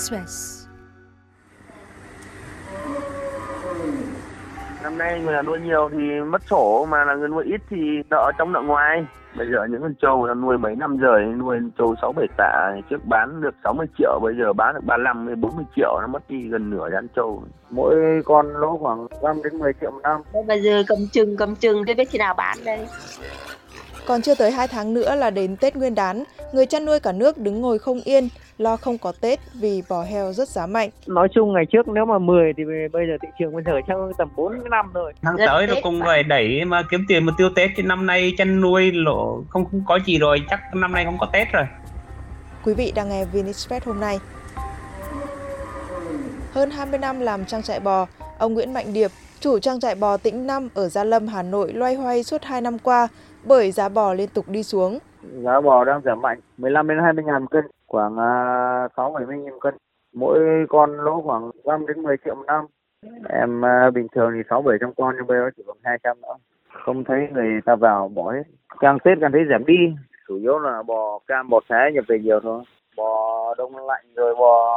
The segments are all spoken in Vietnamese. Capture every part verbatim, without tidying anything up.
VnExpress. Năm nay người nuôi nhiều thì mất sổ, mà là người nuôi ít thì nợ trong nợ ngoài. Bây giờ những con trâu là nuôi mấy năm rồi, nuôi trâu sáu bảy tạ trước bán được sáu mươi triệu, bây giờ bán được ba mươi lăm đến bốn mươi triệu, nó mất đi gần nửa đàn trâu. Mỗi con lỗ khoảng năm đến mười triệu một năm. Bây giờ cầm chừng cầm chừng để biết khi nào bán đây. Còn chưa tới hai tháng nữa là đến Tết Nguyên đán, người chăn nuôi cả nước đứng ngồi không yên, lo không có Tết vì bò heo rất giá mạnh. Nói chung ngày trước nếu mà mười thì bây giờ thị trường bây giờ chắc tầm bốn năm rồi. Tháng tới nó cũng phải đẩy mà kiếm tiền mà tiêu Tết, chứ năm nay chăn nuôi lỗ không, không có gì rồi, chắc năm nay không có Tết rồi. Quý vị đang nghe VnExpress hôm nay. Hơn hai mươi năm làm trang trại bò, ông Nguyễn Mạnh Điệp, chủ trang trại bò Tĩnh Năm ở Gia Lâm, Hà Nội loay hoay suốt hai năm qua bởi giá bò liên tục đi xuống. Giá bò đang giảm mạnh, mười lăm đến hai mươi ngàn cân, khoảng sáu đến bảy mươi nghìn cân. Mỗi con lỗ khoảng năm đến mười triệu một năm. Em bình thường thì sáu bảy trăm con, nhưng bây giờ chỉ còn hai trăm nữa. Không thấy người ta vào bỏ hết. Càng Tết càng thấy giảm đi, chủ yếu là bò cam, bò thái nhập về nhiều thôi. Bò đông lạnh rồi bò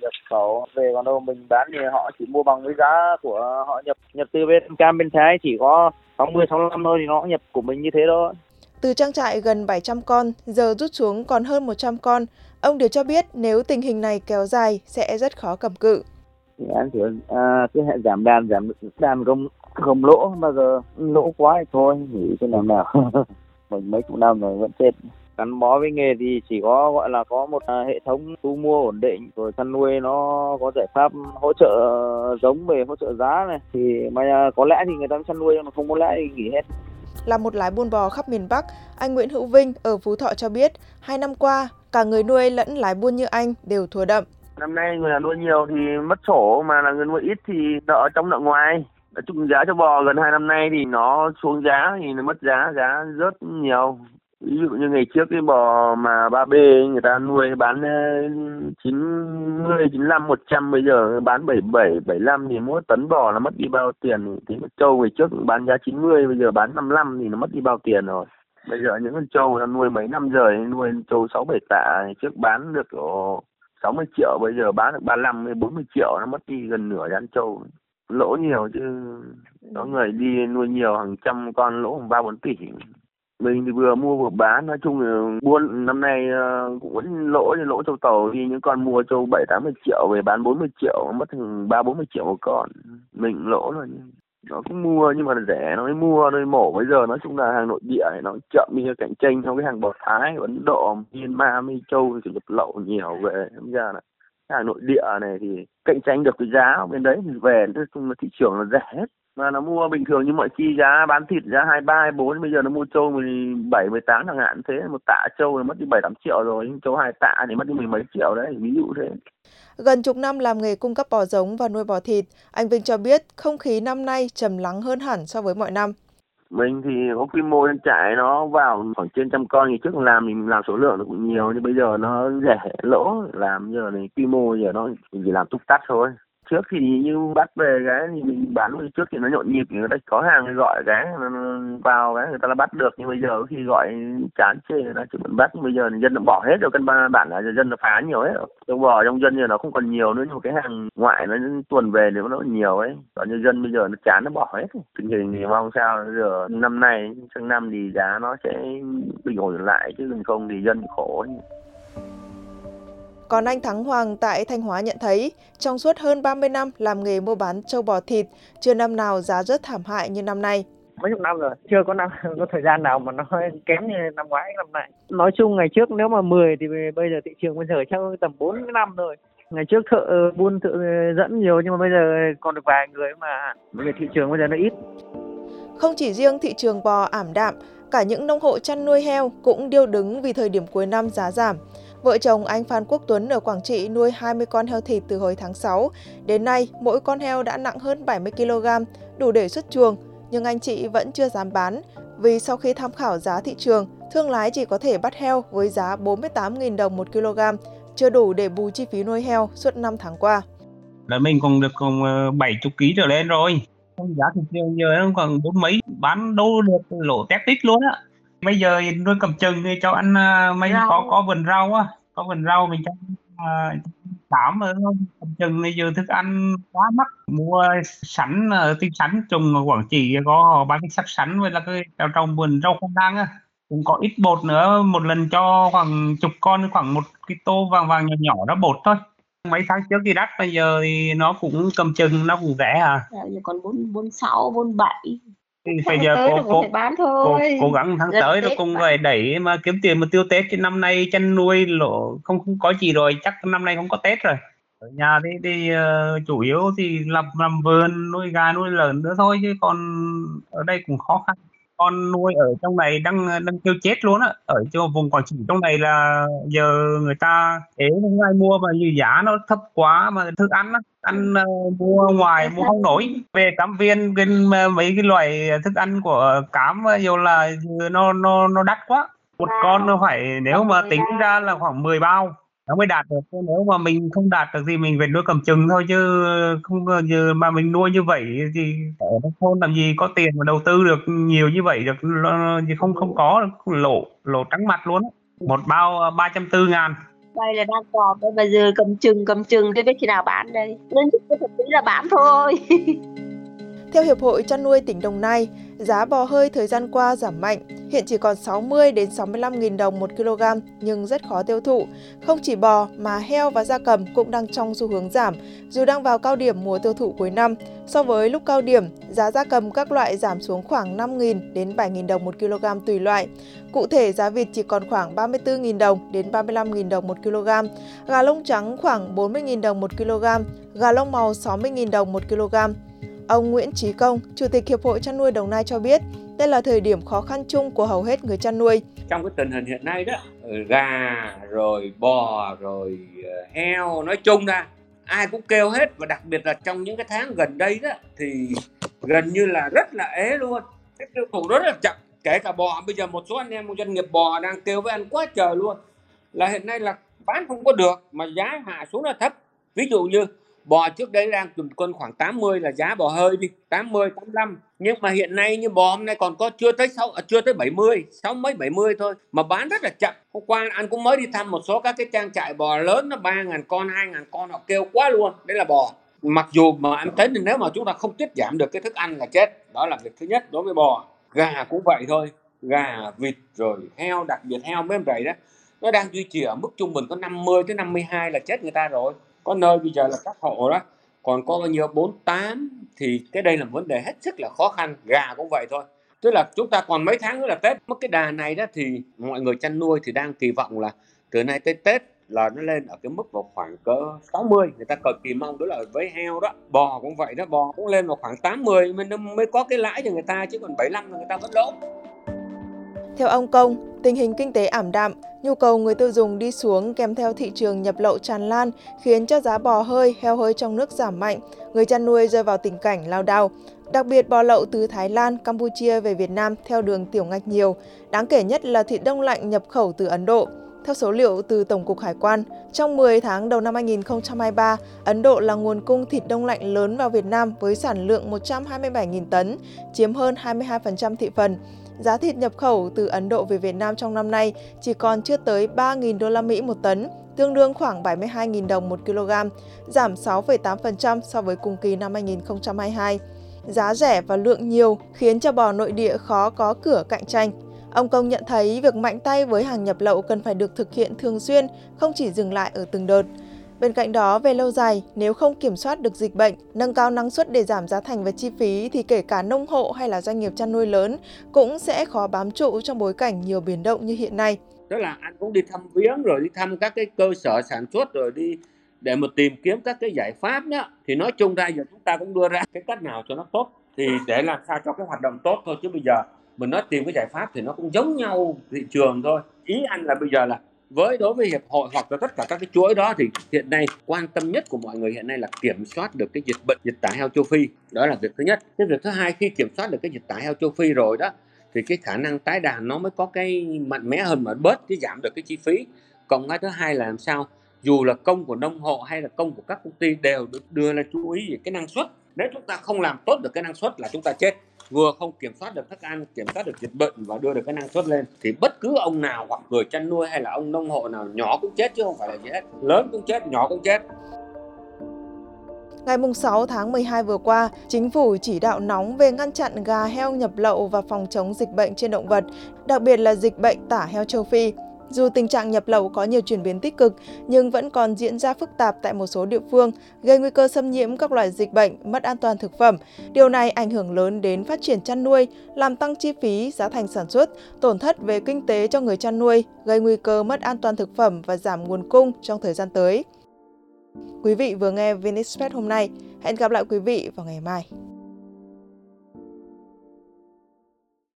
nhập khẩu về, còn đâu mình bán thì họ chỉ mua bằng với giá của họ nhập nhập từ bên cam bên Thái, chỉ có sáu mươi sáu mươi lăm thôi thì nó nhập của mình như thế đó. Từ trang trại gần bảy trăm con giờ rút xuống còn hơn một trăm con. Ông đều cho biết nếu tình hình này kéo dài sẽ rất khó cầm cự. Anh thử à, cứ hệ giảm đàn giảm đàn không không lỗ, bao giờ lỗ quá thì thôi nghỉ cho làm nào. Mình mấy chục năm rồi vẫn chết. Gắn bó với nghề thì chỉ có gọi là có một hệ thống thu mua ổn định, rồi chăn nuôi nó có giải pháp hỗ trợ giống về hỗ trợ giá này, thì mà có lẽ thì người ta chăn nuôi mà không có lẽ thì nghỉ hết. Là một lái buôn bò khắp miền Bắc, anh Nguyễn Hữu Vinh ở Phú Thọ cho biết hai năm qua cả người nuôi lẫn lái buôn như anh đều thua đậm. Năm nay người nuôi nhiều thì mất sổ, mà là người nuôi ít thì nợ trong nợ ngoài. Chung giá cho bò gần hai năm nay thì nó xuống giá thì nó mất giá, giá rất nhiều. Ví dụ như ngày trước cái bò mà ba bê người ta nuôi bán chín mươi, chín mươi lăm, một trăm, bây giờ bán bảy mươi bảy, bảy mươi lăm thì mỗi tấn bò là mất đi bao tiền. Thì con trâu ngày trước bán giá chín mươi, bây giờ bán năm mươi lăm thì nó mất đi bao tiền rồi. Bây giờ những con trâu nó nuôi mấy năm rồi, nuôi trâu sáu bảy tạ, trước bán được sáu mươi triệu, bây giờ bán được ba mươi lăm đến bốn mươi triệu, nó mất đi gần nửa đàn trâu. Lỗ nhiều chứ, có người đi nuôi nhiều hàng trăm con lỗ ba bốn tỷ. Mình thì vừa mua vừa bán, nói chung là buôn năm nay cũng vẫn lỗ, lỗ châu tàu đi, những con mua châu bảy tám mươi triệu về bán bốn mươi triệu, mất ba bốn mươi triệu một con, mình lỗ rồi. Nó cũng mua nhưng mà rẻ, nó mới mua, nó mổ bây giờ nói chung là hàng nội địa nó chậm đi cạnh tranh trong cái hàng bò Thái, Ấn Độ, Myanmar, Mỹ Châu thì nhập lậu nhiều về, bây giờ là hàng nội địa này thì cạnh tranh được cái giá bên đấy thì về, nói chung là thị trường nó rẻ hết. Mà nó mua bình thường như mọi chi, giá bán thịt giá hai ba, hai bốn, bây giờ nó mua trâu mười bảy, mười tám chẳng hạn, thế một tạ trâu nó mất đi bảy tám triệu rồi, trâu hai tạ thì mất đi mười mấy triệu đấy, ví dụ thế. Gần chục năm làm nghề cung cấp bò giống và nuôi bò thịt, anh Vinh cho biết không khí năm nay trầm lắng hơn hẳn so với mọi năm. Mình thì có quy mô trang trại nó vào khoảng trên trăm con, thì trước làm mình làm số lượng nó cũng nhiều, nhưng bây giờ nó rẻ lỗ, làm giờ này quy mô giờ nó chỉ làm túc tắc thôi. Trước thì như bắt về cái thì mình bán, trước thì nó nhộn nhịp, người ta có hàng gọi cái vào cái người ta là bắt được, nhưng bây giờ khi gọi chán chê người ta chỉ cần bắt, nhưng bây giờ dân nó bỏ hết rồi, căn bản là dân nó phá nhiều hết rồi, trong bò trong dân giờ nó không còn nhiều nữa, nhưng mà cái hàng ngoại nó tuần về thì nó nhiều ấy, còn như dân bây giờ nó chán nó bỏ hết rồi. Tình hình thì mong sao giờ năm nay sang năm thì giá nó sẽ bình ổn lại, chứ đừng không thì dân khổ ấy. Còn anh Thắng Hoàng tại Thanh Hóa nhận thấy, trong suốt hơn ba mươi năm làm nghề mua bán trâu bò thịt, chưa năm nào giá rất thảm hại như năm nay. Mấy chục năm rồi, chưa có năm có thời gian nào mà nó kém như năm ngoái, năm nay. Nói chung ngày trước nếu mà mười thì bây giờ thị trường bây giờ chắc tầm bốn năm rồi. Ngày trước thợ buôn thợ dẫn nhiều, nhưng mà bây giờ còn được vài người mà về thị trường bây giờ nó ít. Không chỉ riêng thị trường bò ảm đạm, cả những nông hộ chăn nuôi heo cũng điêu đứng vì thời điểm cuối năm giá giảm. Vợ chồng anh Phan Quốc Tuấn ở Quảng Trị nuôi hai mươi con heo thịt từ hồi tháng sáu. Đến nay, mỗi con heo đã nặng hơn bảy mươi ki lô gam, đủ để xuất chuồng, nhưng anh chị vẫn chưa dám bán. Vì sau khi tham khảo giá thị trường, thương lái chỉ có thể bắt heo với giá bốn mươi tám nghìn đồng một kg, chưa đủ để bù chi phí nuôi heo suốt năm tháng qua. Là mình còn được còn bảy mươi ki lô gam trở lên rồi. Giá thịt nhiều còn bốn mấy, bán đâu được, lỗ tét tít luôn á. Bây giờ nuôi cầm chừng thì cho ăn mấy có có vườn rau á, có vườn rau mình cho đảm ở chừng bây giờ thức ăn quá mắc, mua sẵn ở tiệm sắn trùng ở Quảng Trị có bán cái sắc sắn với là cái rau trồng vườn rau không đang á, cũng có ít bột nữa, một lần cho khoảng chục con, khoảng một cái tô vàng vàng nhỏ nhỏ đó bột thôi. Mấy tháng trước thì đắt, bây giờ thì nó cũng cầm chừng, nó cũng rẻ à. Dạ, giờ còn bốn, bốn sáu, bốn bảy. Thì bây giờ cô, cô, bán thôi. Cô, cố gắng tháng Lần tới nó cũng phải đẩy mà kiếm tiền mà tiêu Tết, chứ năm nay chăn nuôi lỗ không, không có gì rồi, chắc năm nay không có Tết rồi. Ở nhà thì, thì uh, chủ yếu thì làm, làm vườn, nuôi gà, nuôi lợn nữa thôi, chứ còn ở đây cũng khó khăn. Con nuôi ở trong này đang đang kêu chết luôn á, ở trong vùng Quảng Trị trong này là giờ người ta thế không ai mua, mà như giá nó thấp quá, mà thức ăn á, ăn uh, mua ngoài mua không nổi. Về Cám Viên cái, mấy cái loại thức ăn của Cám dù là nó nó nó đắt quá, một con nó phải nếu mà tính ra là khoảng mười bao nó mới đạt được. Nếu mà mình không đạt được thì mình phải nuôi cầm chừng thôi, chứ không như mà mình nuôi như vậy thì ở thôn làm gì có tiền mà đầu tư được nhiều như vậy được, thì không không có lỗ lỗ trắng mặt luôn. Một bao ba trăm bốn mươi ngàn. Đây là đang còn đây mà giờ cầm chừng cầm chừng để biết khi nào bán đây. Nên thực tế là bán thôi. Theo Hiệp hội Chăn nuôi tỉnh Đồng Nai, giá bò hơi thời gian qua giảm mạnh, hiện chỉ còn sáu mươi đến sáu mươi lăm nghìn đồng một kg nhưng rất khó tiêu thụ. Không chỉ bò mà heo và gia cầm cũng đang trong xu hướng giảm, dù đang vào cao điểm mùa tiêu thụ cuối năm. So với lúc cao điểm, giá gia cầm các loại giảm xuống khoảng năm nghìn đến bảy nghìn đồng một kg tùy loại. Cụ thể giá vịt chỉ còn khoảng ba mươi tư nghìn đồng đến ba mươi lăm nghìn đồng một kg, gà lông trắng khoảng bốn mươi nghìn đồng một kg, gà lông màu sáu mươi nghìn đồng một kg. Ông Nguyễn Chí Công, Chủ tịch Hiệp hội Chăn nuôi Đồng Nai cho biết, đây là thời điểm khó khăn chung của hầu hết người chăn nuôi. Trong cái tình hình hiện nay đó, gà, rồi bò, rồi heo, nói chung ra ai cũng kêu hết, và đặc biệt là trong những cái tháng gần đây đó thì gần như là rất là ế luôn. Cái tiêu thụ rất là chậm, kể cả bò. Bây giờ một số anh em doanh nghiệp bò đang kêu với anh quá trời luôn, là hiện nay là bán không có được mà giá hạ xuống là thấp. Ví dụ như bò trước đây đang tầm cân khoảng tám mươi là giá bò hơi đi, tám mươi, tám mươi lăm. Nhưng mà hiện nay như bò hôm nay còn có chưa tới sáu, chưa tới bảy mươi, sáu mấy bảy mươi thôi mà bán rất là chậm. Hôm qua anh cũng mới đi thăm một số các cái trang trại bò lớn, nó ba nghìn con, hai nghìn con họ kêu quá luôn, đấy là bò. Mặc dù mà anh thấy nếu mà chúng ta không tiết giảm được cái thức ăn là chết, đó là việc thứ nhất đối với bò. Gà cũng vậy thôi, gà, vịt rồi heo, đặc biệt heo mấy vậy đó, nó đang duy trì ở mức trung bình có năm mươi tới năm mươi hai là chết người ta rồi. Có nơi bây giờ là các hộ đó còn có bao nhiêu bốn mươi tám, thì cái đây là vấn đề hết sức là khó khăn. Gà cũng vậy thôi, tức là chúng ta còn mấy tháng nữa là Tết. Mất cái đà này đó thì mọi người chăn nuôi thì đang kỳ vọng là từ nay tới Tết là nó lên ở cái mức vào khoảng cỡ sáu mươi, người ta cực kỳ mong. Đó là với heo đó, bò cũng vậy đó, bò cũng lên vào khoảng tám mươi mới mới có cái lãi cho người ta, chứ còn bảy mươi lăm là người ta vẫn lỗ. Theo ông Công, tình hình kinh tế ảm đạm, nhu cầu người tiêu dùng đi xuống kèm theo thị trường nhập lậu tràn lan khiến cho giá bò hơi, heo hơi trong nước giảm mạnh, người chăn nuôi rơi vào tình cảnh lao đao. Đặc biệt bò lậu từ Thái Lan, Campuchia về Việt Nam theo đường tiểu ngạch nhiều, đáng kể nhất là thịt đông lạnh nhập khẩu từ Ấn Độ. Theo số liệu từ Tổng cục Hải quan, trong mười tháng đầu năm hai nghìn không trăm hai mươi ba, Ấn Độ là nguồn cung thịt đông lạnh lớn vào Việt Nam với sản lượng một trăm hai mươi bảy nghìn tấn, chiếm hơn hai mươi hai phần trăm thị phần. Giá thịt nhập khẩu từ Ấn Độ về Việt Nam trong năm nay chỉ còn chưa tới ba nghìn đô la Mỹ một tấn, tương đương khoảng bảy mươi hai nghìn đồng một kg, giảm sáu phẩy tám phần trăm so với cùng kỳ năm hai nghìn không trăm hai mươi hai. Giá rẻ và lượng nhiều khiến cho bò nội địa khó có cửa cạnh tranh. Ông Công nhận thấy việc mạnh tay với hàng nhập lậu cần phải được thực hiện thường xuyên, không chỉ dừng lại ở từng đợt. Bên cạnh đó, về lâu dài, nếu không kiểm soát được dịch bệnh, nâng cao năng suất để giảm giá thành và chi phí thì kể cả nông hộ hay là doanh nghiệp chăn nuôi lớn cũng sẽ khó bám trụ trong bối cảnh nhiều biến động như hiện nay. Tức là anh cũng đi thăm viếng rồi đi thăm các cái cơ sở sản xuất rồi đi để mà tìm kiếm các cái giải pháp đó. Thì nói chung ra giờ chúng ta cũng đưa ra cái cách nào cho nó tốt thì để làm sao cho cái hoạt động tốt thôi, chứ bây giờ mình nói tìm cái giải pháp thì nó cũng giống nhau thị trường thôi. Ý anh là bây giờ là với đối với hiệp hội hoặc là tất cả các cái chuỗi đó thì hiện nay quan tâm nhất của mọi người hiện nay là kiểm soát được cái dịch bệnh dịch tả heo châu Phi, đó là việc thứ nhất. Cái việc thứ hai, khi kiểm soát được cái dịch tả heo châu Phi rồi đó thì cái khả năng tái đàn nó mới có cái mạnh mẽ hơn, mà bớt cái giảm được cái chi phí. Còn cái thứ hai là làm sao dù là công của nông hộ hay là công của các công ty đều được đưa là chú ý về cái năng suất. Nếu chúng ta không làm tốt được cái năng suất là chúng ta chết. vừa không kiểm soát được thức ăn, kiểm soát được dịch bệnh và đưa được cái năng suất lên, thì bất cứ ông nào hoặc người chăn nuôi hay là ông nông hộ nào nhỏ cũng chết, chứ không phải là gì hết, lớn cũng chết, nhỏ cũng chết. Ngày sáu tháng mười hai vừa qua, Chính phủ chỉ đạo nóng về ngăn chặn gà heo nhập lậu và phòng chống dịch bệnh trên động vật, đặc biệt là dịch bệnh tả heo châu Phi. Dù tình trạng nhập lậu có nhiều chuyển biến tích cực, nhưng vẫn còn diễn ra phức tạp tại một số địa phương, gây nguy cơ xâm nhiễm các loại dịch bệnh, mất an toàn thực phẩm. Điều này ảnh hưởng lớn đến phát triển chăn nuôi, làm tăng chi phí, giá thành sản xuất, tổn thất về kinh tế cho người chăn nuôi, gây nguy cơ mất an toàn thực phẩm và giảm nguồn cung trong thời gian tới. Quý vị vừa nghe VnExpress hôm nay. Hẹn gặp lại quý vị vào ngày mai.